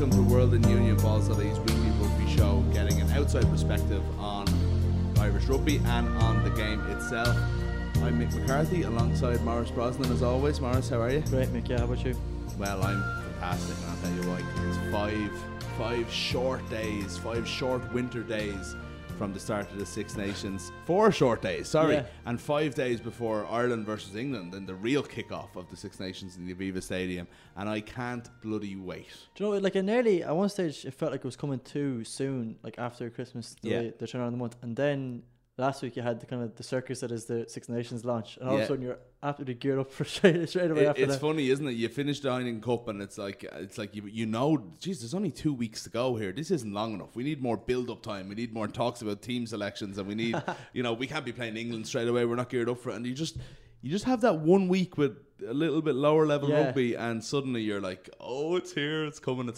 Welcome to World in Union Balls Studies weekly rugby show, getting an outside perspective on Irish rugby and on the game itself. I'm Mick McCarthy, alongside Maurice Brosnan as always. Maurice, how are you? Great, Mick, yeah, how about you? Well, I'm fantastic, and I'll tell you why. It's five short winter days from the start of the Six Nations. Four short days, and 5 days before Ireland versus England and the real kickoff of the Six Nations in the Aviva Stadium, and I can't bloody wait. Do you know, like, at one stage it felt like it was coming too soon, like after Christmas, the turnaround of the month, and then last week you had the kind of the circus that is the Six Nations launch, and all of a sudden you're absolutely geared up for straight away after that. It's funny, isn't it? You finish the Heineken Cup and it's like you know, geez, there's only 2 weeks to go here. This isn't long enough. We need more build-up time. We need more talks about team selections, and we need, you know, we can't be playing England straight away. We're not geared up for it. And you just have that 1 week with a little bit lower level rugby, and suddenly you're like, oh, it's here, it's coming.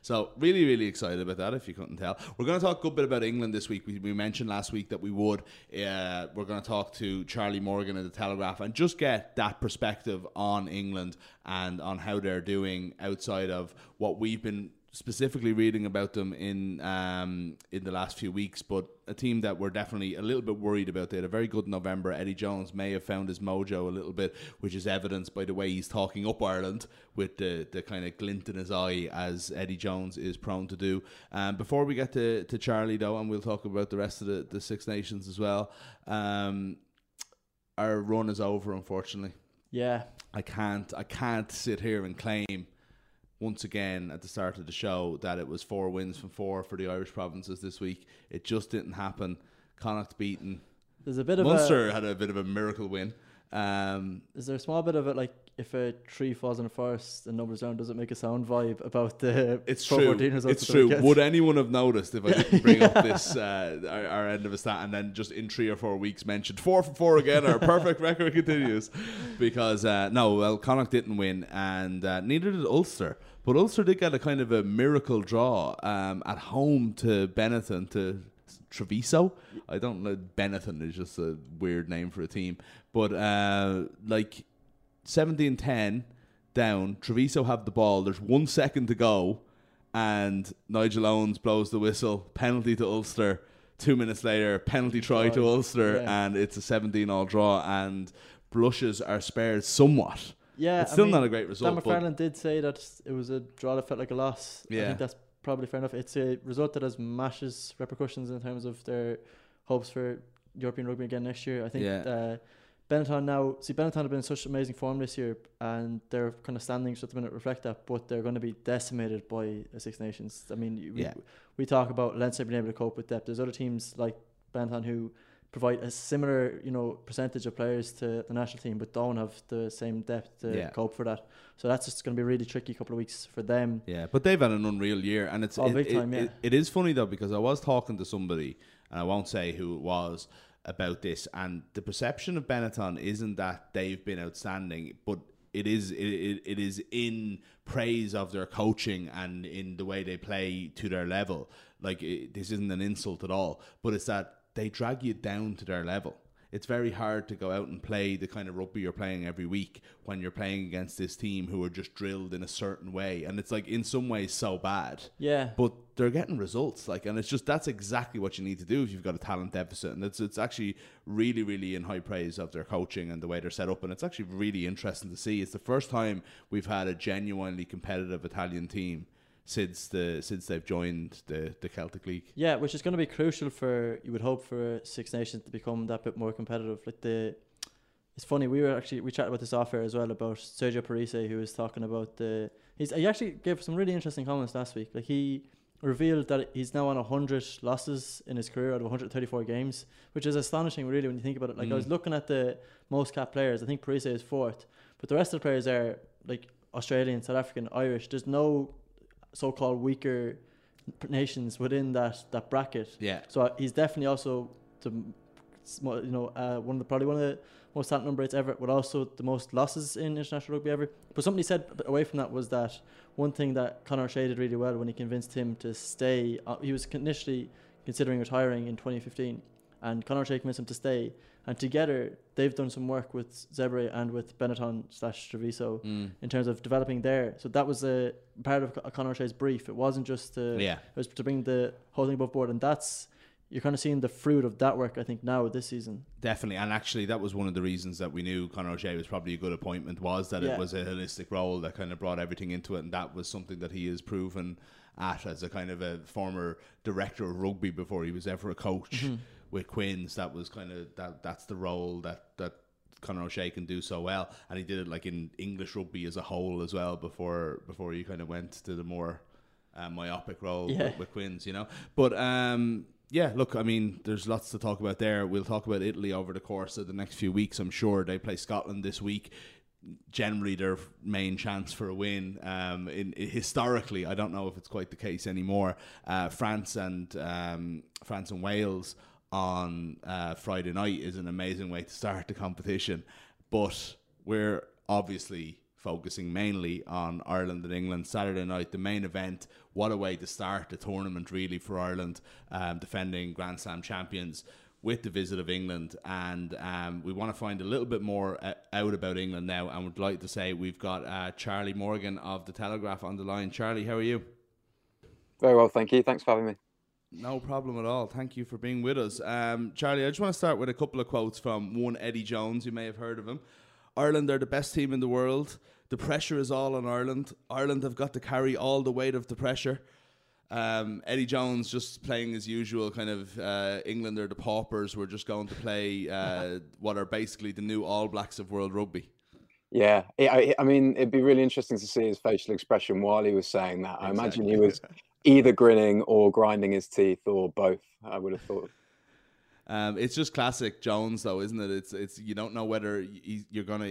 So really, really excited about that, if you couldn't tell. We're going to talk a good bit about England this week. We mentioned last week that we would. We're going to talk to Charlie Morgan of the Telegraph and just get that perspective on England and on how they're doing outside of what we've been specifically reading about them in the last few weeks. But a team that we're definitely a little bit worried about. They had a very good November. Eddie Jones may have found his mojo a little bit, which is evidenced by the way he's talking up Ireland with the kind of glint in his eye, as Eddie Jones is prone to do. Before we get to Charlie, though, and we'll talk about the rest of the Six Nations as well, our run is over, unfortunately. Yeah. I can't sit here and claim once again at the start of the show that it was 4 wins from 4 for the Irish provinces this week. It just didn't happen. Connacht beaten. There's a bit of Munster had a bit of a miracle win. Is there a small bit of it, like, if a tree falls in a forest and numbers down, does it make a sound vibe about the It's true. Would anyone have noticed if I didn't bring up this our end of a stat, and then just in 3 or 4 weeks mentioned 4 for 4 again, our perfect record continues? Because Connacht didn't win, and neither did Ulster. But Ulster did get a kind of a miracle draw at home to Benetton, to Treviso. I don't know. Benetton is just a weird name for a team, but 17-10 down. Treviso have the ball. There's 1 second to go, and Nigel Owens blows the whistle. Penalty to Ulster. 2 minutes later, penalty try to Ulster, and it's a 17-all draw. And blushes are spared somewhat. Yeah, it's still not a great result. Dan McFarlane did say that it was a draw that felt like a loss. Yeah, I think that's probably fair enough. It's a result that has massive repercussions in terms of their hopes for European rugby again next year. I think Benetton now... See, Benetton have been in such amazing form this year, and their kind of standings at the minute reflect that, but they're going to be decimated by Six Nations. I mean, we talk about Leinster being able to cope with depth. There's other teams like Benetton who provide a similar, you know, percentage of players to the national team, but don't have the same depth to cope for that. So that's just going to be a really tricky couple of weeks for them. Yeah, but they've had an unreal year, and it is funny, though, because I was talking to somebody, and I won't say who it was, about this, and the perception of Benetton isn't that they've been outstanding, but it is in praise of their coaching and in the way they play to their level. Like, this isn't an insult at all, but it's that they drag you down to their level. It's very hard to go out and play the kind of rugby you're playing every week when you're playing against this team who are just drilled in a certain way, and it's like in some ways so bad. Yeah. But they're getting results, like, and it's just that's exactly what you need to do if you've got a talent deficit, and it's actually really, really in high praise of their coaching and the way they're set up, and it's actually really interesting to see. It's the first time we've had a genuinely competitive Italian team since they've joined the Celtic League. Yeah, which is going to be crucial for, you would hope, for Six Nations to become that bit more competitive. Like, it's funny, we chatted about this off air as well, about Sergio Parisse, who was talking about he actually gave some really interesting comments last week. Like, he revealed that he's now on 100 losses in his career out of 134 games, which is astonishing, really, when you think about it. Like, I was looking at the most capped players. I think Parisse is 4th, but the rest of the players are like Australian, South African, Irish. There's no so-called weaker nations within that bracket. Yeah. So he's definitely also one of the most talent number 8s ever, but also the most losses in international rugby ever. But something he said away from that was that one thing that Conor O'Shea did really well when he convinced him to stay. He was initially considering retiring in 2015, and Conor O'Shea convinced him to stay. And together, they've done some work with Zebre and with Benetton/Treviso in terms of developing there. So that was a part of Conor O'Shea's brief. It wasn't just to, it was to bring the whole thing above board. And that's, you're kind of seeing the fruit of that work, I think, now this season. Definitely. And actually, that was one of the reasons that we knew Conor O'Shea was probably a good appointment, was that it was a holistic role that kind of brought everything into it. And that was something that he has proven at as a kind of a former director of rugby before he was ever a coach. Mm-hmm. With Quinns, that was kind of that's the role that Conor O'Shea can do so well, and he did it like in English rugby as a whole as well before he kind of went to the more myopic role with Quinns, you know. But look, I mean, there's lots to talk about there. We'll talk about Italy over the course of the next few weeks, I'm sure. They play Scotland this week. Generally their main chance for a win. Historically, I don't know if it's quite the case anymore. France and Wales on Friday night is an amazing way to start the competition, but we're obviously focusing mainly on Ireland and England Saturday night, the main event. What a way to start the tournament really for Ireland, defending Grand Slam champions, with the visit of England. And we want to find a little bit more out about England now, and would like to say we've got Charlie Morgan of the Telegraph on the line. Charlie, how are you? Very well, thank you. Thanks for having me. No problem at all. Thank you for being with us. Charlie, I just want to start with a couple of quotes from one Eddie Jones. You may have heard of him. Ireland are the best team in the world. The pressure is all on Ireland. Ireland have got to carry all the weight of the pressure. Eddie Jones just playing his usual kind of England are the paupers. We're just going to play what are basically the new All Blacks of world rugby. Yeah, I mean, it'd be really interesting to see his facial expression while he was saying that. Exactly. I imagine he was either grinning or grinding his teeth, or both, I would have thought. It's just classic Jones, though, isn't it? It's you don't know whether you're going to,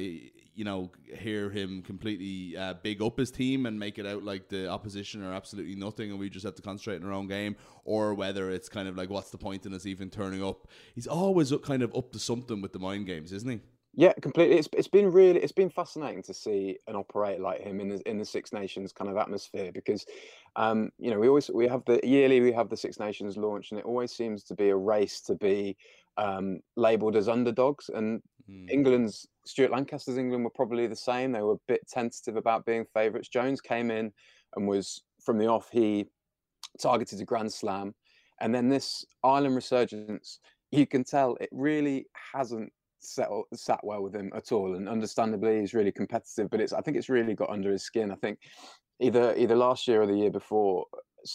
you know, hear him completely big up his team and make it out like the opposition are absolutely nothing and we just have to concentrate on our own game, or whether it's kind of like, what's the point in us even turning up? He's always kind of up to something with the mind games, isn't he? Yeah, completely. It's been fascinating to see an operator like him in the Six Nations kind of atmosphere, because you know, we have the Six Nations launch, and it always seems to be a race to be labelled as underdogs. And Stuart Lancaster's England were probably the same. They were a bit tentative about being favourites. Jones came in and was from the off. He targeted a Grand Slam, and then this Ireland resurgence. You can tell it really hasn't sat well with him at all, and understandably he's really competitive, but I think it's really got under his skin. I think either last year or the year before,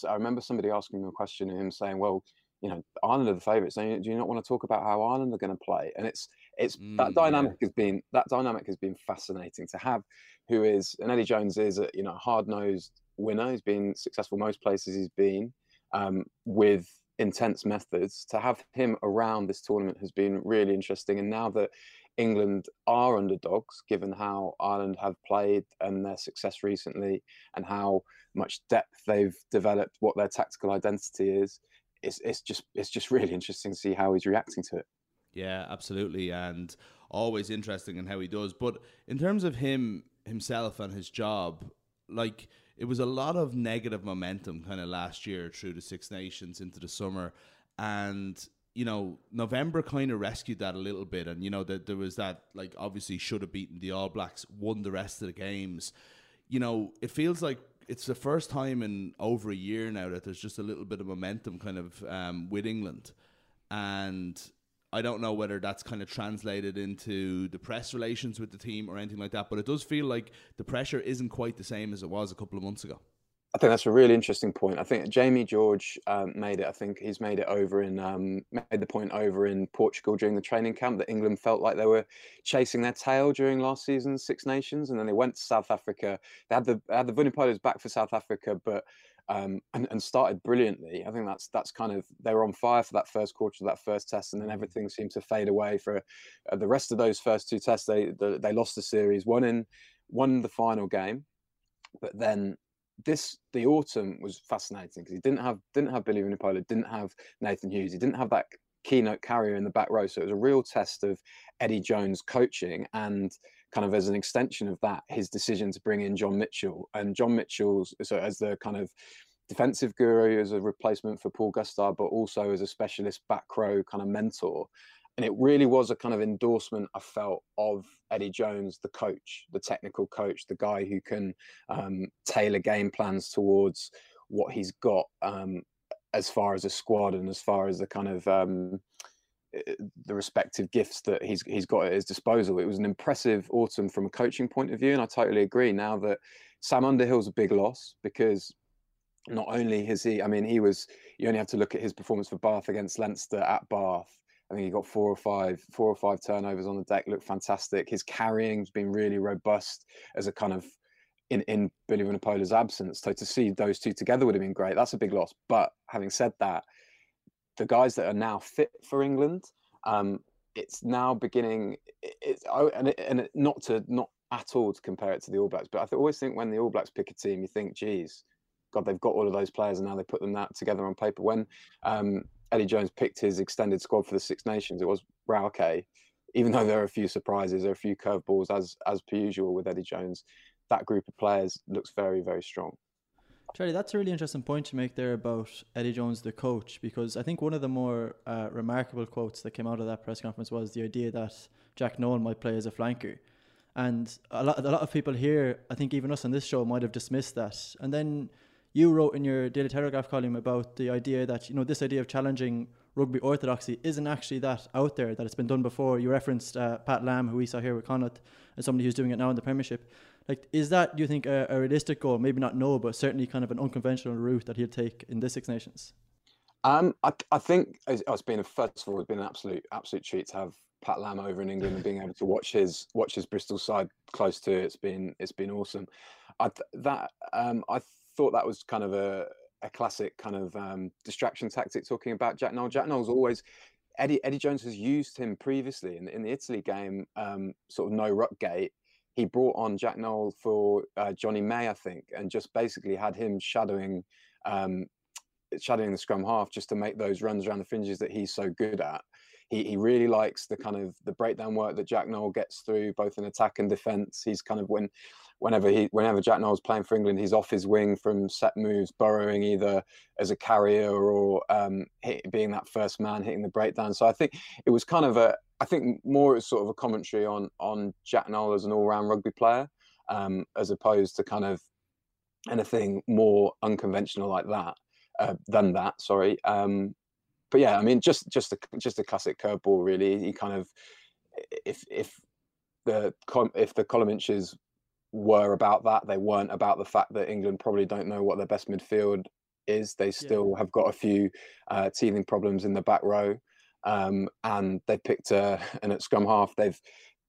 I remember somebody asking him a question and him saying, well, you know, Ireland are the favourites, do you not want to talk about how Ireland are going to play? And that dynamic has been fascinating to have. Who is, and Eddie Jones is a, you know, hard-nosed winner. He's been successful most places he's been, with intense methods. To have him around this tournament has been really interesting. And now that England are underdogs, given how Ireland have played and their success recently and how much depth they've developed, what their tactical identity is, it's just really interesting to see how he's reacting to it. Yeah, absolutely. And always interesting in how he does. But in terms of himself and his job, like, it was a lot of negative momentum kind of last year through the Six Nations into the summer. And, you know, November kind of rescued that a little bit. And, you know, there was that, like, obviously should have beaten the All Blacks, won the rest of the games. You know, it feels like it's the first time in over a year now that there's just a little bit of momentum kind of with England. And I don't know whether that's kind of translated into the press relations with the team or anything like that, but it does feel like the pressure isn't quite the same as it was a couple of months ago. I think that's a really interesting point. I think Jamie George made it. I think he's made the point over in Portugal during the training camp that England felt like they were chasing their tail during last season's Six Nations, and then they went to South Africa. They had the Vunipolas back for South Africa, but and started brilliantly. I think that's kind of, they were on fire for that first quarter of that first test, and then everything seemed to fade away for the rest of those first two tests. They lost the series, won the final game, but then the autumn was fascinating because he didn't have Billy Vunipola, didn't have Nathan Hughes, he didn't have that keynote carrier in the back row, so it was a real test of Eddie Jones' coaching and, kind of as an extension of that, his decision to bring in John Mitchell. And John Mitchell's, so as the kind of defensive guru as a replacement for Paul Gustard, but also as a specialist back row kind of mentor. And it really was a kind of endorsement, I felt, of Eddie Jones, the coach, the technical coach, the guy who can tailor game plans towards what he's got as far as a squad and as far as the kind of the respective gifts that he's got at his disposal. It was an impressive autumn from a coaching point of view, and I totally agree now that Sam Underhill's a big loss, because not only has he, I mean, he was, you only have to look at his performance for Bath against Leinster at Bath. I think he got four or five turnovers on the deck, looked fantastic. His carrying's been really robust as a kind of in Billy Vunipola's absence. So to see those two together would have been great. That's a big loss. But having said that, the guys that are now fit for England, it's now beginning. And not at all to compare it to the All Blacks, but I always think when the All Blacks pick a team, you think, geez, God, they've got all of those players, and now they put them that together on paper. When Eddie Jones picked his extended squad for the Six Nations, it was, wow, okay. Even though there are a few surprises, there are a few curveballs, as per usual with Eddie Jones, that group of players looks very, very strong. Charlie, that's a really interesting point to make there about Eddie Jones, the coach, because I think one of the more remarkable quotes that came out of that press conference was the idea that Jack Nowell might play as a flanker. And a lot of people here, I think even us on this show, might have dismissed that. And then you wrote in your Daily Telegraph column about the idea that, you know, this idea of challenging rugby orthodoxy isn't actually that out there, that it's been done before. You referenced Pat Lam, who we saw here with Connacht, and somebody who's doing it now in the Premiership. Like, is that, do you think, a realistic goal? Maybe not no, but certainly kind of an unconventional route that he'll take in the Six Nations. I think it's been an absolute treat to have Pat Lam over in England and being able to watch his Bristol side close to it. It's been awesome. I thought that was kind of a classic kind of distraction tactic, talking about Jack Nowell. Jack Nowell's always, Eddie Jones has used him previously in the Italy game, sort of no ruck gate. He brought on Jack Nowell for Johnny May, I think, and just basically had him shadowing the scrum half just to make those runs around the fringes that he's so good at. He really likes the kind of the breakdown work that Jack Nowell gets through, both in attack and defence. He's kind of whenever Jack Nowell's playing for England, he's off his wing from set moves, burrowing either as a carrier or being that first man, hitting the breakdown. So I think it was kind of more it's sort of a commentary on Jack Nowell as an all-round rugby player, as opposed to kind of anything more unconventional like that. But yeah, I mean, just a classic curveball, really. He kind of, if the column inches were about that, they weren't about the fact that England probably don't know what their best midfield is. They still have got a few teething problems in the back row, and they picked and at scrum half they've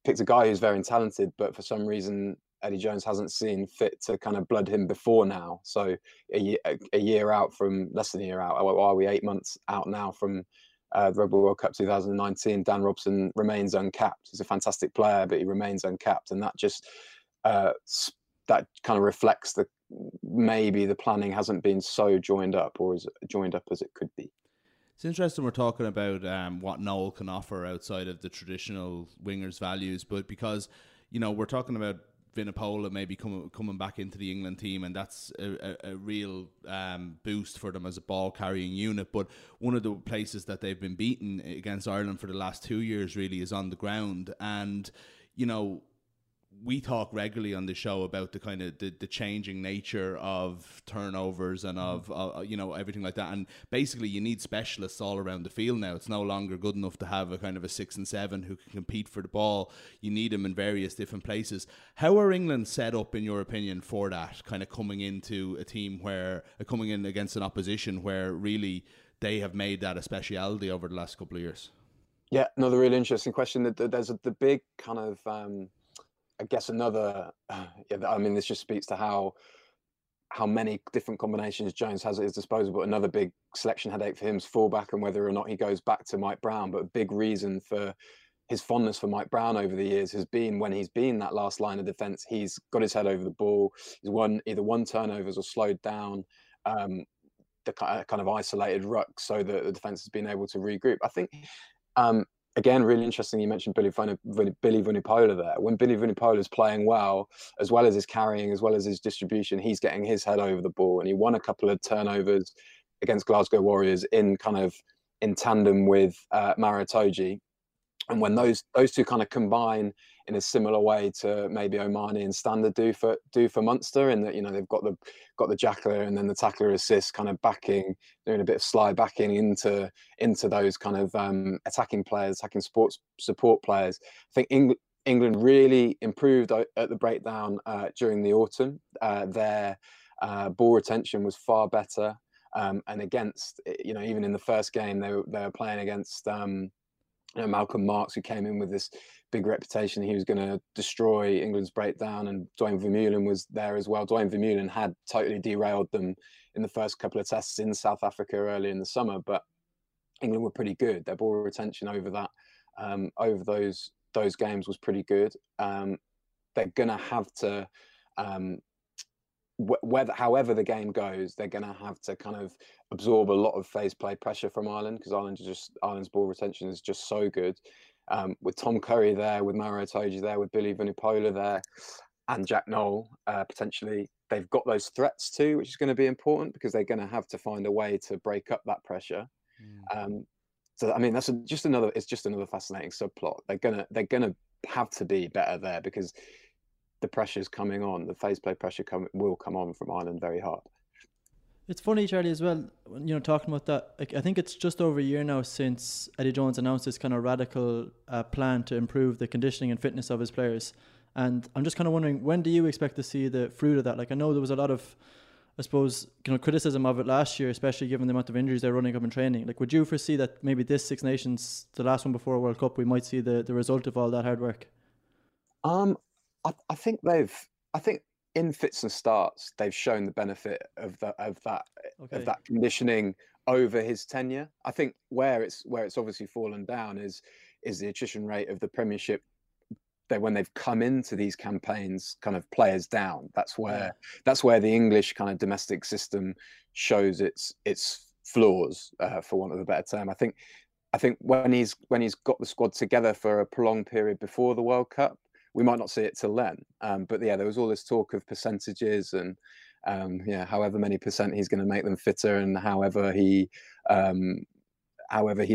picked a guy who's very talented, but for some reason Eddie Jones hasn't seen fit to kind of blood him before now. So less than a year out, are we 8 months out now from the Rugby World Cup 2019, Dan Robson remains uncapped. He's a fantastic player, but he remains uncapped. And that just, that kind of reflects that maybe the planning hasn't been so joined up, or as joined up as it could be. It's interesting we're talking about what Nowell can offer outside of the traditional wingers' values, but because, you know, we're talking about Vunipola maybe coming back into the England team, and that's a real boost for them as a ball carrying unit. But one of the places that they've been beaten against Ireland for the last 2 years really is on the ground. And, you know, we talk regularly on the show about the kind of the changing nature of turnovers and of you know, everything like that. And basically you need specialists all around the field now. It's no longer good enough to have a kind of a 6 and 7 who can compete for the ball. You need them in various different places. How are England set up, in your opinion, for that kind of coming into a team where coming in against an opposition where really they have made that a speciality over the last couple of years? Yeah, another really interesting question. There's the big kind of I guess another, I mean, this just speaks to how many different combinations Jones has at his disposal, but another big selection headache for him is fullback and whether or not he goes back to Mike Brown. But a big reason for his fondness for Mike Brown over the years has been when he's been that last line of defence, he's got his head over the ball, he's either won turnovers or slowed down the kind of isolated ruck so that the defence has been able to regroup. I think again, really interesting you mentioned Billy Vunipola there. When Billy Vunipola is playing well as his carrying, as well as his distribution, he's getting his head over the ball. And he won a couple of turnovers against Glasgow Warriors in kind of in tandem with Maro Itoje. And when those two kind of combine in a similar way to maybe Omani and Standard do for Munster, in that, you know, they've got the jackler and then the tackler assist kind of backing, doing a bit of sly backing into those kind of attacking players, attacking sports support players. I think England really improved at the breakdown during the autumn. Their ball retention was far better, and against, you know, even in the first game they were playing against. You know, Malcolm Marks, who came in with this big reputation, he was going to destroy England's breakdown, and Dwayne Vermeulen was there as well. Dwayne Vermeulen had totally derailed them in the first couple of tests in South Africa early in the summer, but England were pretty good. Their ball retention over that, over those games was pretty good. They're going to have to, however the game goes, they're going to have to kind of absorb a lot of phase play pressure from Ireland, because Ireland's ball retention is just so good. With Tom Curry there, with Maro Itoje there, with Billy Vunipola there, and Jack Nowell potentially, they've got those threats too, which is going to be important because they're going to have to find a way to break up that pressure. Yeah. So I mean, that's just another fascinating subplot. They're gonna have to be better there because the pressure's coming on. The phase play pressure will come on from Ireland very hard. It's funny, Charlie, as well, you know, talking about that, like, I think it's just over a year now since Eddie Jones announced this kind of radical plan to improve the conditioning and fitness of his players. And I'm just kind of wondering, when do you expect to see the fruit of that? Like, I know there was a lot of, I suppose, you know, criticism of it last year, especially given the amount of injuries they're running up in training. Like, would you foresee that maybe this Six Nations, the last one before World Cup, we might see the result of all that hard work? I think in fits and starts, they've shown the benefit of that conditioning over his tenure. I think where it's obviously fallen down is the attrition rate of the Premiership. When they've come into these campaigns, kind of players down. That's where the English kind of domestic system shows its flaws, for want of a better term. I think when he's got the squad together for a prolonged period before the World Cup, we might not see it till then, but yeah, there was all this talk of percentages and however many percent he's going to make them fitter, and however he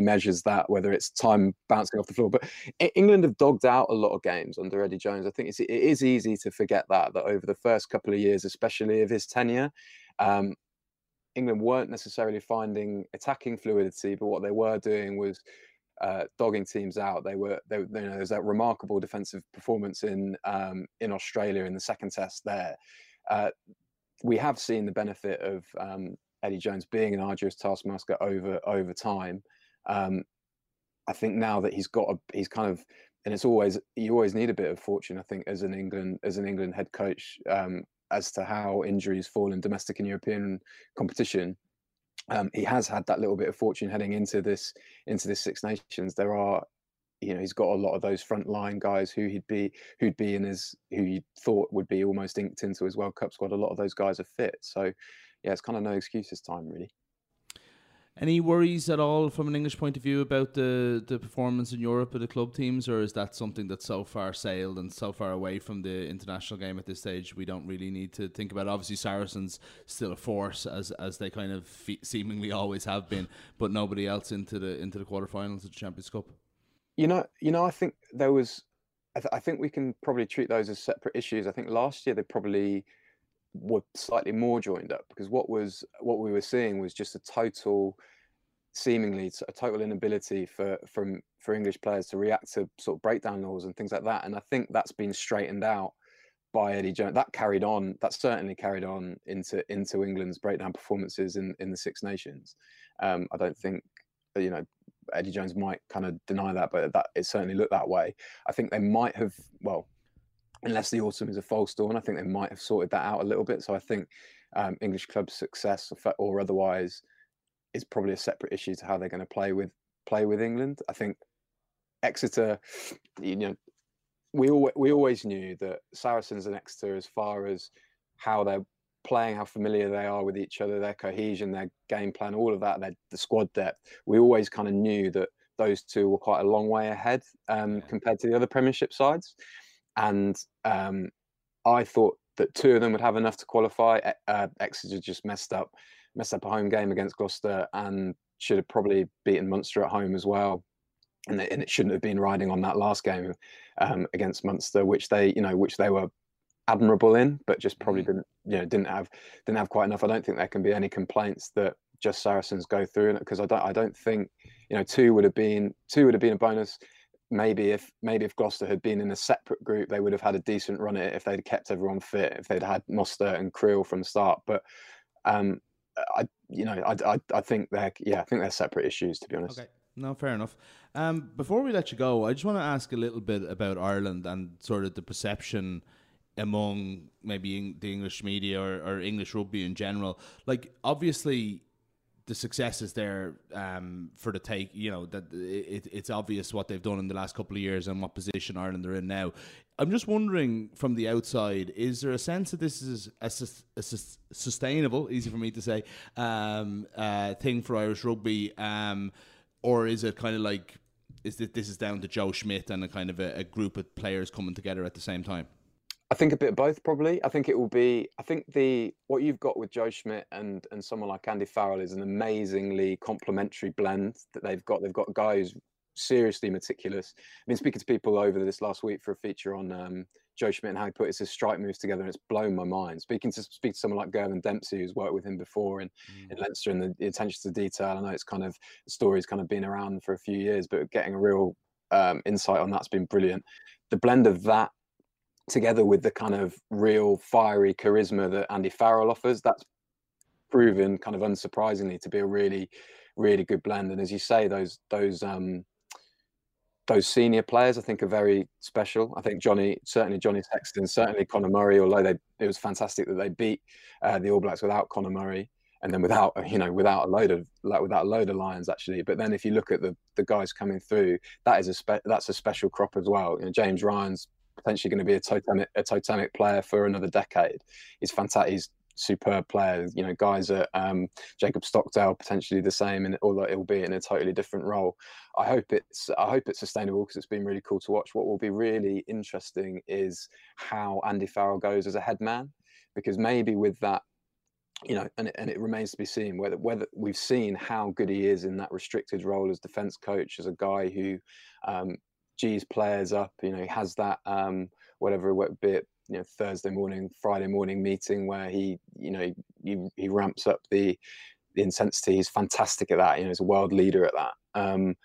measures that, whether it's time bouncing off the floor. But England have dogged out a lot of games under Eddie Jones. I think it is easy to forget that over the first couple of years, especially of his tenure, England weren't necessarily finding attacking fluidity, but what they were doing was dogging teams out. There was that remarkable defensive performance in Australia in the second test there. We have seen the benefit of Eddie Jones being an arduous taskmaster over time. I think now that you always need a bit of fortune, I think, as an England head coach, as to how injuries fall in domestic and European competition. He has had that little bit of fortune heading into this Six Nations. There are, you know, he's got a lot of those frontline guys who you thought would be almost inked into his World Cup squad. A lot of those guys are fit, so yeah, it's kind of no excuses time, really. Any worries at all from an English point of view about the performance in Europe of the club teams, or is that something that's so far sailed and so far away from the international game at this stage we don't really need to think about? Obviously, Saracens still a force as they kind of seemingly always have been, but nobody else into the quarterfinals of the Champions Cup. You know, I think there was. I think we can probably treat those as separate issues. I think last year they probably were slightly more joined up, because what we were seeing was just a total inability for English players to react to sort of breakdown laws and things like that. And I think that's been straightened out by Eddie Jones. That certainly carried on into England's breakdown performances in the Six Nations. I don't think, you know, Eddie Jones might kind of deny that, but that it certainly looked that way. I think they might have, well, unless the autumn is a false dawn, I think they might have sorted that out a little bit. So I think English club success or otherwise is probably a separate issue to how they're going to play with England. I think Exeter, you know, we always knew that Saracens and Exeter, as far as how they're playing, how familiar they are with each other, their cohesion, their game plan, all of that, the squad depth, we always kind of knew that those two were quite a long way ahead compared to the other Premiership sides. And I thought that two of them would have enough to qualify. Exeter just messed up a home game against Gloucester and should have probably beaten Munster at home as well. And it shouldn't have been riding on that last game against Munster, which they were admirable in, but just probably didn't have quite enough. I don't think there can be any complaints that just Saracens go through, because I don't think two would have been a bonus. Maybe if Gloucester had been in a separate group, they would have had a decent run at it if they'd kept everyone fit, if they'd had Moster and Creel from the start. But I think they're separate issues, to be honest. Okay. No, fair enough. Before we let you go, I just want to ask a little bit about Ireland and sort of the perception among maybe the English media or English rugby in general. Like, obviously, the success is there for the take. You know, that it's obvious what they've done in the last couple of years and what position Ireland are in now. I'm just wondering, from the outside, is there a sense that this is a sustainable, easy for me to say, thing for Irish rugby? Or is it kind of like, is this down to Joe Schmidt and a kind of a group of players coming together at the same time? I think a bit of both, probably. I think what you've got with Joe Schmidt and someone like Andy Farrell is an amazingly complementary blend that they've got. They've got a guy who's seriously meticulous. I've been speaking to people over this last week for a feature on Joe Schmidt and how he puts his strike moves together, and it's blown my mind. Speaking to someone like Gervin Dempsey, who's worked with him before in Leinster, and the attention to detail. I know it's kind of, the story's kind of been around for a few years, but getting a real insight on that's been brilliant. The blend of that together with the kind of real fiery charisma that Andy Farrell offers, that's proven kind of unsurprisingly to be a really, really good blend. And as you say, those senior players, I think, are very special. I think Johnny Sexton, certainly Conor Murray, although it was fantastic that they beat the All Blacks without Conor Murray and then without a load of Lions, actually. But then if you look at the guys coming through, that's a special crop as well. You know, James Ryan's potentially going to be a totemic player for another decade. He's fantastic. He's superb player. You know, guys at Jacob Stockdale potentially the same, and although it'll be in a totally different role. I hope it's sustainable, because it's been really cool to watch. What will be really interesting is how Andy Farrell goes as a head man, because maybe with that, you know, and it remains to be seen whether we've seen how good he is in that restricted role as defence coach, as a guy who G's players up. You know, he has that whatever it be. You know, Thursday morning, Friday morning meeting where he ramps up the intensity. He's fantastic at that. You know, he's a world leader at that.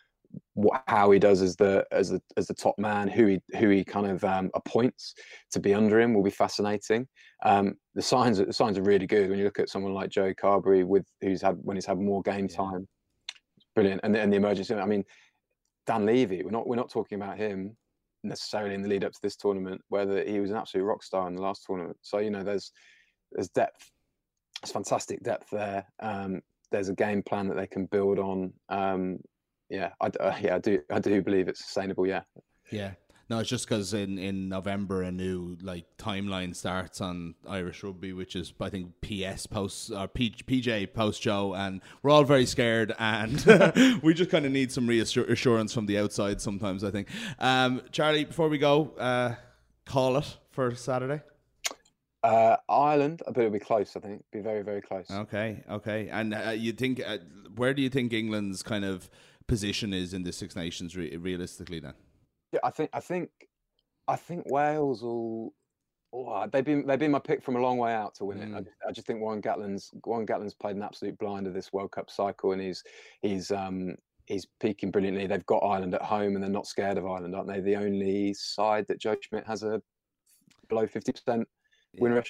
How he does as the top man, who he kind of appoints to be under him, will be fascinating. The signs are really good when you look at someone like Joe Carberry who's had more game time. It's brilliant, and the emergency. I mean, Dan Levy. We're not talking about him necessarily in the lead up to this tournament, whether he was an absolute rock star in the last tournament. So, you know, there's depth. It's fantastic depth there. There's a game plan that they can build on. I do believe it's sustainable. Yeah. No, it's just because in November a new like timeline starts on Irish rugby, which is I think PS post or PJ post Joe, and we're all very scared, and we just kind of need some reassurance from the outside sometimes, I think. Charlie, before we go, call it for Saturday. Ireland, but it'll be close. I think it'll be very, very close. Okay, and you think where do you think England's kind of position is in the Six Nations realistically then? Yeah, I think Wales will. Oh, they've been my pick from a long way out to win it. I just think Warren Gatlin's played an absolute blinder this World Cup cycle, and he's peaking brilliantly. They've got Ireland at home, and they're not scared of Ireland, aren't they? The only side that Joe Schmidt has a below 50% winner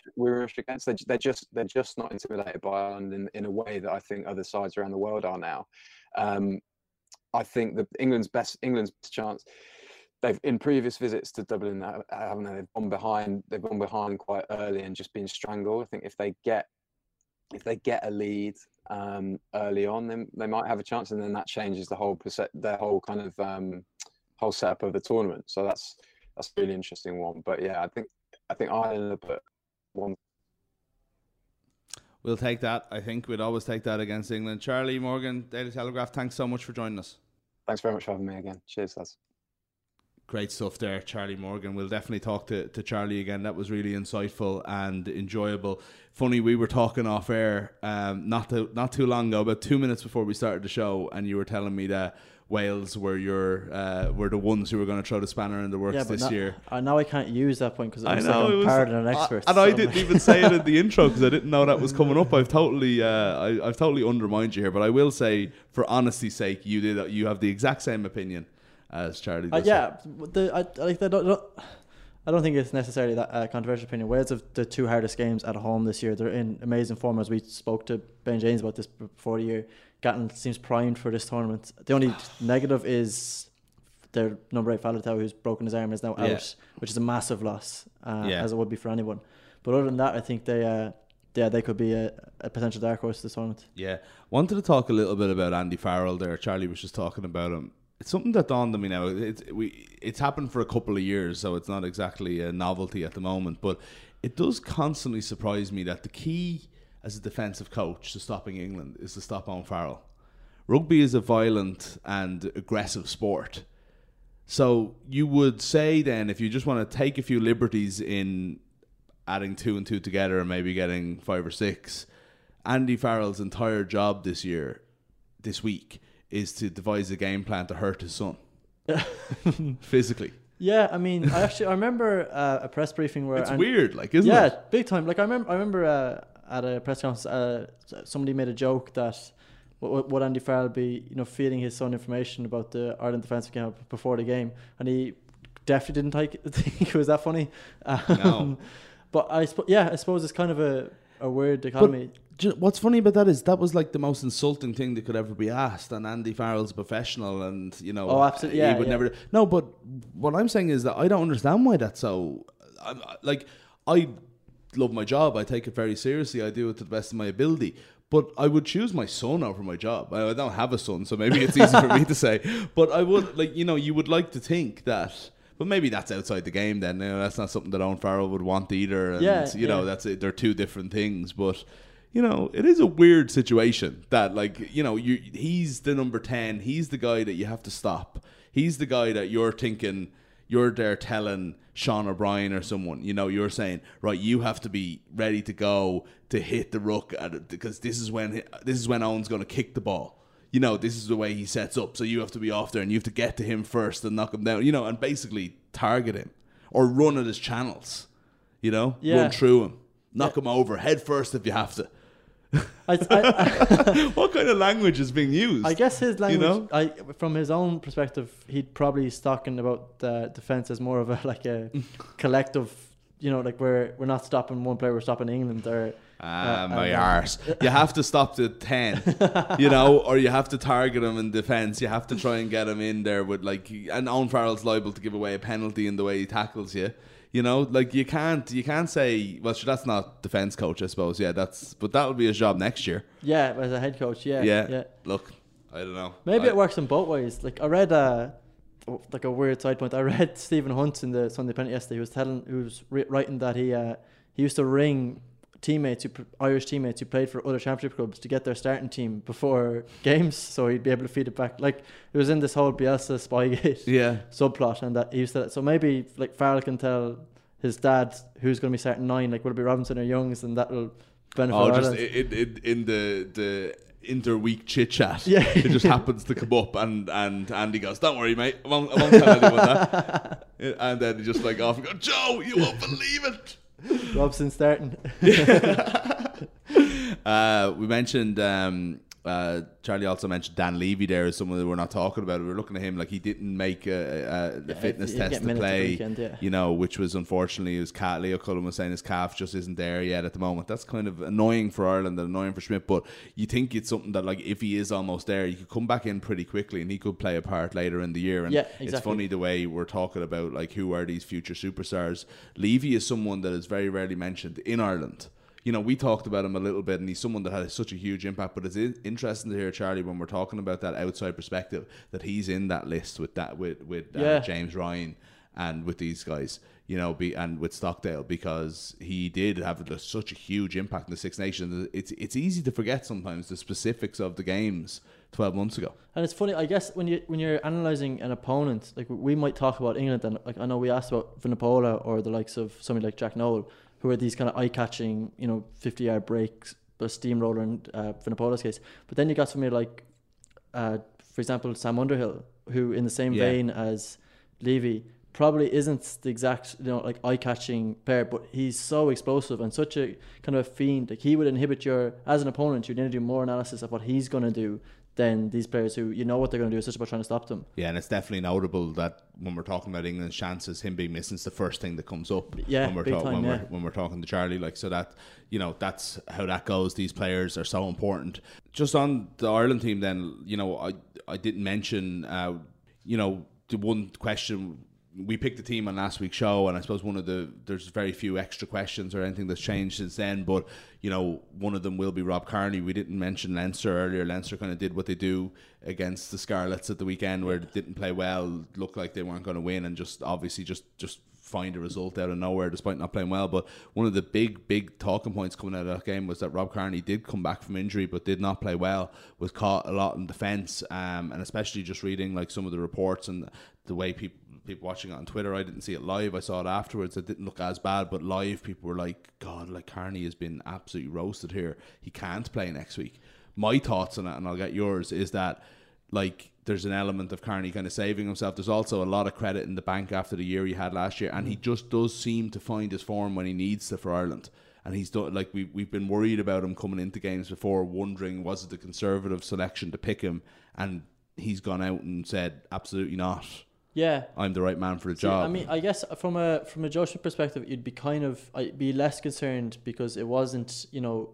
against. They're just not intimidated by Ireland in a way that I think other sides around the world are now. I think that England's best chance. They've in previous visits to Dublin, haven't they? They've gone behind quite early and just been strangled. I think if they get a lead early on, then they might have a chance, and then that changes the whole kind of whole setup of the tournament. So that's a really interesting one. But yeah, I think Ireland but one. We'll take that. I think we'd always take that against England. Charlie Morgan, Daily Telegraph. Thanks so much for joining us. Thanks very much for having me again. Cheers, lads. Great stuff there, Charlie Morgan. We'll definitely talk to Charlie again. That was really insightful and enjoyable. Funny, we were talking off air not too long ago, about 2 minutes before we started the show, and you were telling me that Wales were the ones who were going to throw the spanner in the works this year. I know I can't use that point because I'm parrot and an expert. I didn't even say it in the intro because I didn't know that was coming up. I've totally undermined you here, but I will say, for honesty's sake, you have the exact same opinion as Charlie does. I don't think it's necessarily that controversial opinion. Wales have the two hardest games at home this year. They're in amazing form, as we spoke to Ben James about this before the year. Gatton seems primed for this tournament. The only negative is their number 8 Faletau, who's broken his arm, is now out, which is a massive loss, as it would be for anyone. But other than that, I think they could be a potential dark horse this tournament. Yeah. Wanted to talk a little bit about Andy Farrell there. Charlie was just talking about him. It's something that dawned on me now. It's happened for a couple of years, so it's not exactly a novelty at the moment. But it does constantly surprise me that the key as a defensive coach to stopping England is to stop Owen Farrell. Rugby is a violent and aggressive sport. So you would say then, if you just want to take a few liberties in adding 2 and 2 together and maybe getting 5 or 6, Andy Farrell's entire job this week, is to devise a game plan to hurt his son physically. Yeah, I mean, I remember a press briefing where it's weird, like, isn't it? Yeah, big time. Like, I remember at a press conference, somebody made a joke that would Andy Farrell be, feeding his son information about the Ireland defensive game before the game, and he definitely didn't think it was that funny. No. But I suppose it's kind of a weird dichotomy. What's funny about that is that was like the most insulting thing that could ever be asked, and Andy Farrell's professional, and oh, absolutely, yeah, he would never. No, but what I'm saying is that I don't understand why that's so. I love my job. I take it very seriously. I do it to the best of my ability. But I would choose my son over my job. I don't have a son, so maybe it's easy for me to say. But I would you would like to think that. But maybe that's outside the game then. That's not something that Owen Farrell would want either. And that's it. They're two different things, but. It is a weird situation that, he's the number 10. He's the guy that you have to stop. He's the guy that you're thinking, you're there telling Sean O'Brien or someone, you're saying, right, you have to be ready to go to hit the ruck because this is when Owen's going to kick the ball. This is the way he sets up. So you have to be off there and you have to get to him first and knock him down, and basically target him or run at his channels, run through him, knock him over head first if you have to. What kind of language is being used? I guess his language, from his own perspective, he'd probably talking about defense as more of a collective. We're not stopping one player, we're stopping England. Or my arse. You have to stop the 10, or you have to target him in defense. You have to try and get him in there with and Owen Farrell's liable to give away a penalty in the way he tackles you. You can't say, well, sure, that's not defence coach, I suppose. Yeah, but that'll be his job next year. Yeah, as a head coach, yeah. Look, I don't know. Maybe it works in both ways. Like, I read, a weird side point. I read Stephen Hunt in the Sunday Independent yesterday. He was writing that he used to ring Irish teammates who played for other championship clubs to get their starting team before games, so he'd be able to feed it back. Like, it was in this whole Bielsa Spygate subplot, and that he used to. So maybe Farrell can tell his dad who's going to be starting 9. Like, will it be Robinson or Youngs, and that will benefit. Oh, just in the interweek chit chat, it just happens to come up, and Andy goes, "Don't worry, mate, I won't tell anyone that." And then he just off and goes, "Joe, you won't believe it." Robson starting. We mentioned Charlie also mentioned Dan Levy there as someone that we're not talking about. We were looking at him like he didn't make the fitness test to play, which was unfortunately Leo Cullen was saying his calf just isn't there yet at the moment. That's kind of annoying for Ireland and annoying for Schmidt, but you think it's something that if he is almost there, you could come back in pretty quickly and he could play a part later in the year. And It's funny the way we're talking about who are these future superstars. Levy is someone that is very rarely mentioned in Ireland. We talked about him a little bit, and he's someone that had such a huge impact. But it's interesting to hear, Charlie, when we're talking about that outside perspective, that he's in that list with James Ryan and with these guys, you know, and with Stockdale, because he did have such a huge impact in the Six Nations. It's easy to forget sometimes the specifics of the games 12 months ago. And it's funny, I guess, when you're analysing an opponent, like we might talk about England, and like I know we asked about Vunipola or the likes of somebody like Jack Nowell, who are these kind of eye-catching, you know, 50-yard breaks, a steamroller in Vinipola's case. But then you got somebody like, for example, Sam Underhill, who in the same vein as Levy probably isn't the exact, you know, like eye-catching player, but he's so explosive and such a kind of a fiend. Like he would inhibit your, as an opponent, you're going to do more analysis of what he's going to do than these players who, you know what they're going to do, it's just about trying to stop them. Yeah, and it's definitely notable that when we're talking about England's chances, him being missing is the first thing that comes up. Yeah, when we're talking to Charlie, like, so that, you know, that's how that goes. These players are so important. Just on the Ireland team then, you know, I didn't mention, you know, the one question, we picked the team on last week's show, and I suppose there's very few extra questions or anything that's changed since then, but, you know, one of them will be Rob Kearney. We didn't mention Leinster earlier. Leinster kind of did what they do against the Scarlets at the weekend, where they didn't play well, looked like they weren't going to win, and just obviously just find a result out of nowhere despite not playing well. But one of the big talking points coming out of that game was that Rob Kearney did come back from injury but did not play well, was caught a lot in defence, and especially just reading like some of the reports and the way people watching it on Twitter. I didn't see it live, I saw it afterwards. It didn't look as bad, but live people were like, God, like Kearney has been absolutely roasted here, he can't play next week. My thoughts on it, and I'll get yours, is that like there's an element of Kearney kind of saving himself. There's also a lot of credit in the bank after the year he had last year, and he just does seem to find his form when he needs to for Ireland. And he's done, like we've been worried about him coming into games before, wondering was it the Conservative selection to pick him, and he's gone out and said absolutely not. Yeah, I'm the right man for the job. I mean, I guess from a Joe Schmidt perspective, I'd be less concerned because it wasn't, you know,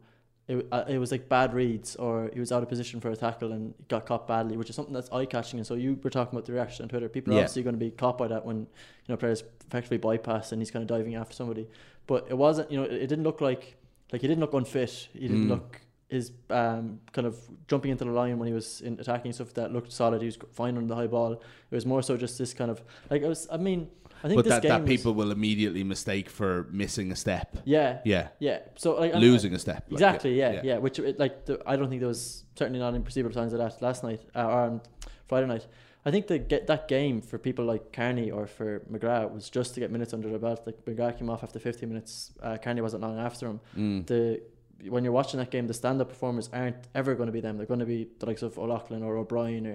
it was like bad reads, or he was out of position for a tackle and got caught badly, which is something that's eye catching. And so you were talking about the reaction on Twitter. People are obviously going to be caught by that when, you know, players effectively bypass and he's kind of diving after somebody. But it wasn't, you know, it didn't look like he didn't look unfit. He didn't look his kind of jumping into the line when he was in attacking stuff that looked solid. He was fine on the high ball. It was more so just this kind of like I think people will immediately mistake for missing a step. Yeah, yeah, yeah. So like losing a step. Exactly. Like, yeah. Which I don't think there was certainly not imperceivable signs of that last night or on Friday night. I think that game for people like Kearney or for McGrath was just to get minutes under the belt. Like McGrath came off after 15 minutes. Kearney wasn't long after him. When you're watching that game, the stand-up performers aren't ever going to be them. They're going to be the likes of O'Loughlin or O'Brien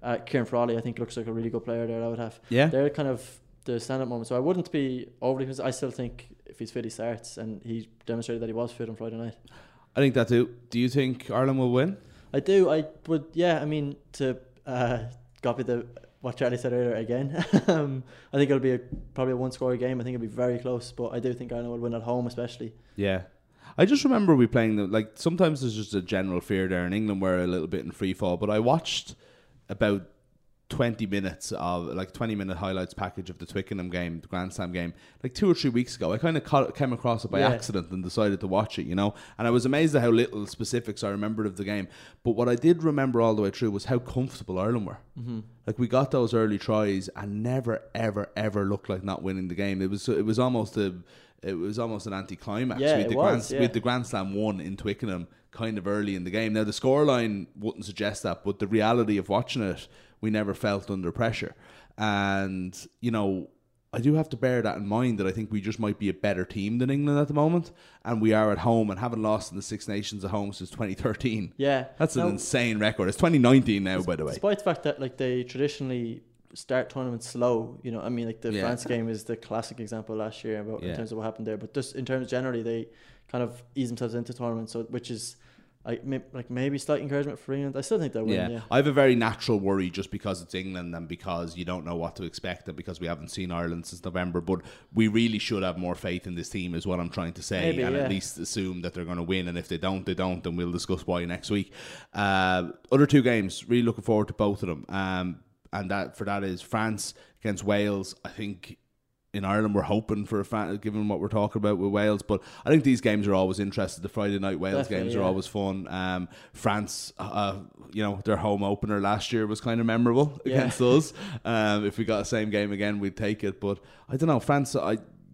or Kieran Frawley, I think, looks like a really good player there. I would have. Yeah. They're kind of the stand-up moment. So I wouldn't be overly concerned. I still think if he's fit, he starts, and he demonstrated that he was fit on Friday night. I think that too. Do you think Ireland will win? I do. I would, yeah. I mean, to copy what Charlie said earlier again, I think it'll be probably a one-score game. I think it'll be very close, but I do think Ireland will win at home especially. Yeah. I just remember we playing them, like sometimes there's just a general fear there, and England were a little bit in free fall, but I watched about 20 minutes of like 20-minute highlights package of the Twickenham game, the Grand Slam game, like 2 or 3 weeks ago. I kind of came across it by accident and decided to watch it, you know, and I was amazed at how little specifics I remembered of the game. But what I did remember all the way through was how comfortable Ireland were. Mm-hmm. Like we got those early tries and never, ever, ever looked like not winning the game. It was almost an anticlimax. Yeah, with the Grand Slam won in Twickenham kind of early in the game. Now, the scoreline wouldn't suggest that, but the reality of watching it, we never felt under pressure. And, you know, I do have to bear that in mind, that I think we just might be a better team than England at the moment. And we are at home and haven't lost in the Six Nations at home since 2013. Yeah. That's an insane record. It's 2019 now, by the way. Despite the fact that, like, they traditionally start tournaments slow, you know, I mean, like the France game is the classic example last year about in terms of what happened there, but just in terms generally, they kind of ease themselves into tournaments, so which is like maybe slight encouragement for England. I still think they'll win. Yeah. I have a very natural worry just because it's England and because you don't know what to expect and because we haven't seen Ireland since November, but we really should have more faith in this team is what I'm trying to say. Maybe, and at least assume that they're going to win, and if they don't, they don't, and we'll discuss why next week. Other two games, really looking forward to both of them. And that is France against Wales. I think in Ireland, we're hoping for a fan, given what we're talking about with Wales. But I think these games are always interesting. The Friday night Wales games are always fun. France, you know, their home opener last year was kind of memorable against us. If we got the same game again, we'd take it. But I don't know, France.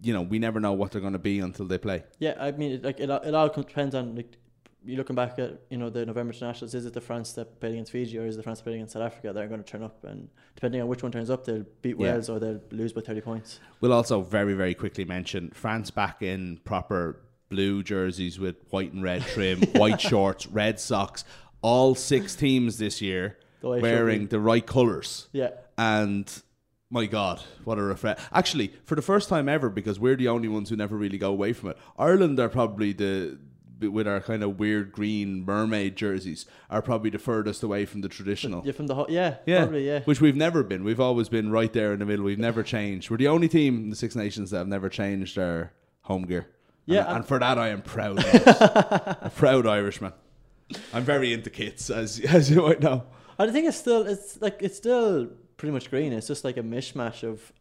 You know, we never know what they're going to be until they play. Yeah, I mean, it all depends on, like, you're looking back at, you know, the November internationals. Is it the France that played against Fiji, or is it the France that played against South Africa that are going to turn up? And depending on which one turns up, they'll beat Wales or they'll lose by 30 points. We'll also very, very quickly mention France back in proper blue jerseys with white and red trim, white shorts, red socks. All six teams this year wearing the right colours. Yeah. And my God, what a refresh. Actually, for the first time ever, because we're the only ones who never really go away from it, Ireland are probably with our kind of weird green mermaid jerseys, are probably the furthest away from the traditional. Yeah, from the probably, yeah. Which we've never been. We've always been right there in the middle. We've never changed. We're the only team in the Six Nations that have never changed our home gear. Yeah. And for that, I am proud. A proud Irishman. I'm very into kits, as you might know. I think it's still pretty much green. It's just like a mishmash of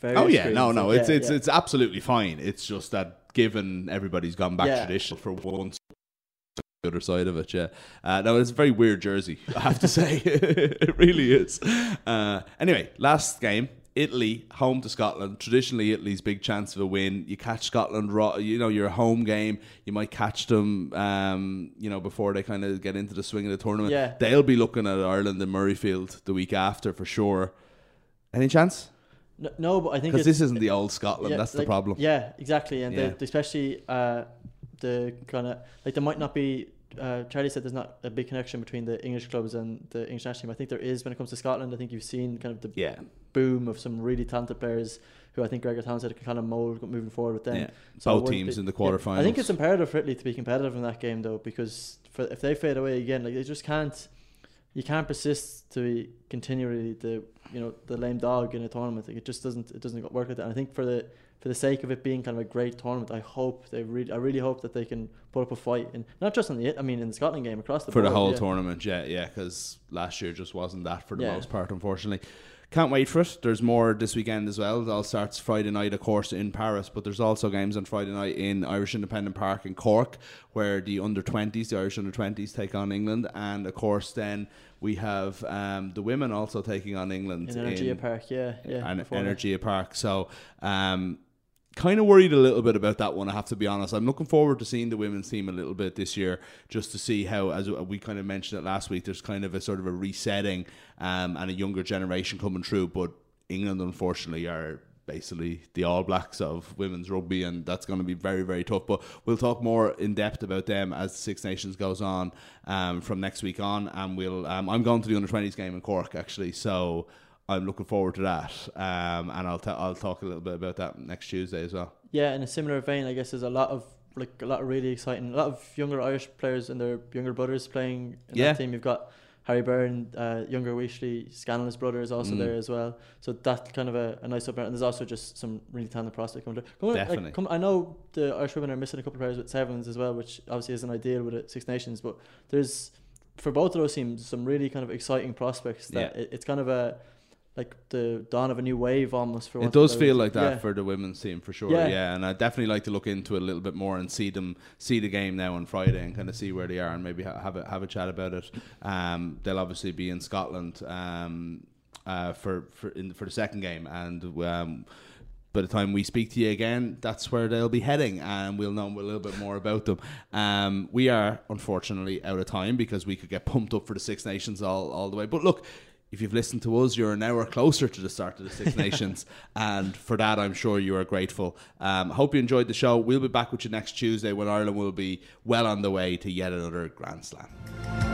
various greens. No, it's absolutely fine. It's just that given everybody's gone back tradition for once, the other side of it, no, it's a very weird jersey, I have to say. It really is. Anyway, last game, Italy, home to Scotland. Traditionally, Italy's big chance of a win. You catch Scotland raw, you know, your home game. You might catch them, you know, before they kind of get into the swing of the tournament. Yeah. They'll be looking at Ireland and Murrayfield the week after for sure. Any chance? No, but I think because this isn't the old Scotland. Yeah, that's the problem. Yeah, exactly. And they especially the kind of like there might not be. Charlie said there's not a big connection between the English clubs and the English national team. I think there is when it comes to Scotland. I think you've seen kind of the boom of some really talented players who I think Gregor Townsend can kind of mould moving forward with them. Yeah. So both teams in the quarterfinals. I think it's imperative for Italy to be competitive in that game though, because if they fade away again, like they just can't. You can't persist to be continually the lame dog in a tournament. Like it just doesn't work like that. And I think for the sake of it being kind of a great tournament, I really hope that they can put up a fight, and not just in the Scotland game, across the board. For the whole tournament, because last year just wasn't that for the most part, unfortunately. Can't wait for it. There's more this weekend as well. It all starts Friday night, of course, in Paris, but there's also games on Friday night in Irish Independent Park in Cork, where the Irish under-20s take on England, and of course then we have the women also taking on England in Energia Park, and Energia Park. So kind of worried a little bit about that one, I have to be honest. I'm looking forward to seeing the women's team a little bit this year, just to see how, as we kind of mentioned it last week, there's kind of a sort of a resetting and a younger generation coming through. But England, unfortunately, are basically the All Blacks of women's rugby, and that's going to be very, very tough. But we'll talk more in depth about them as the Six Nations goes on from next week on. And we'll I'm going to the under-20s game in Cork, actually, so I'm looking forward to that, and I'll talk a little bit about that next Tuesday as well. Yeah, in a similar vein, I guess there's a lot of younger Irish players and their younger brothers playing in that team. You've got Harry Byrne, younger Weashley, Scanlon's brother is also there as well. So that's kind of a nice up. And there's also just some really talented prospect coming through. Definitely. I know the Irish women are missing a couple of players with sevens as well, which obviously isn't ideal with the Six Nations, but there's, for both of those teams, some really kind of exciting prospects that it's kind of a, like the dawn of a new wave almost. For it does feel like that for the women's team for sure. Yeah, and I'd definitely like to look into it a little bit more and see the game now on Friday and kind of see where they are and maybe have a chat about it. They'll obviously be in Scotland for the second game, and by the time we speak to you again, that's where they'll be heading, and we'll know a little bit more about them. We are unfortunately out of time because we could get pumped up for the Six Nations all the way, but look. If you've listened to us, you're an hour closer to the start of the Six Nations. And for that, I'm sure you are grateful. Hope you enjoyed the show. We'll be back with you next Tuesday when Ireland will be well on the way to yet another Grand Slam.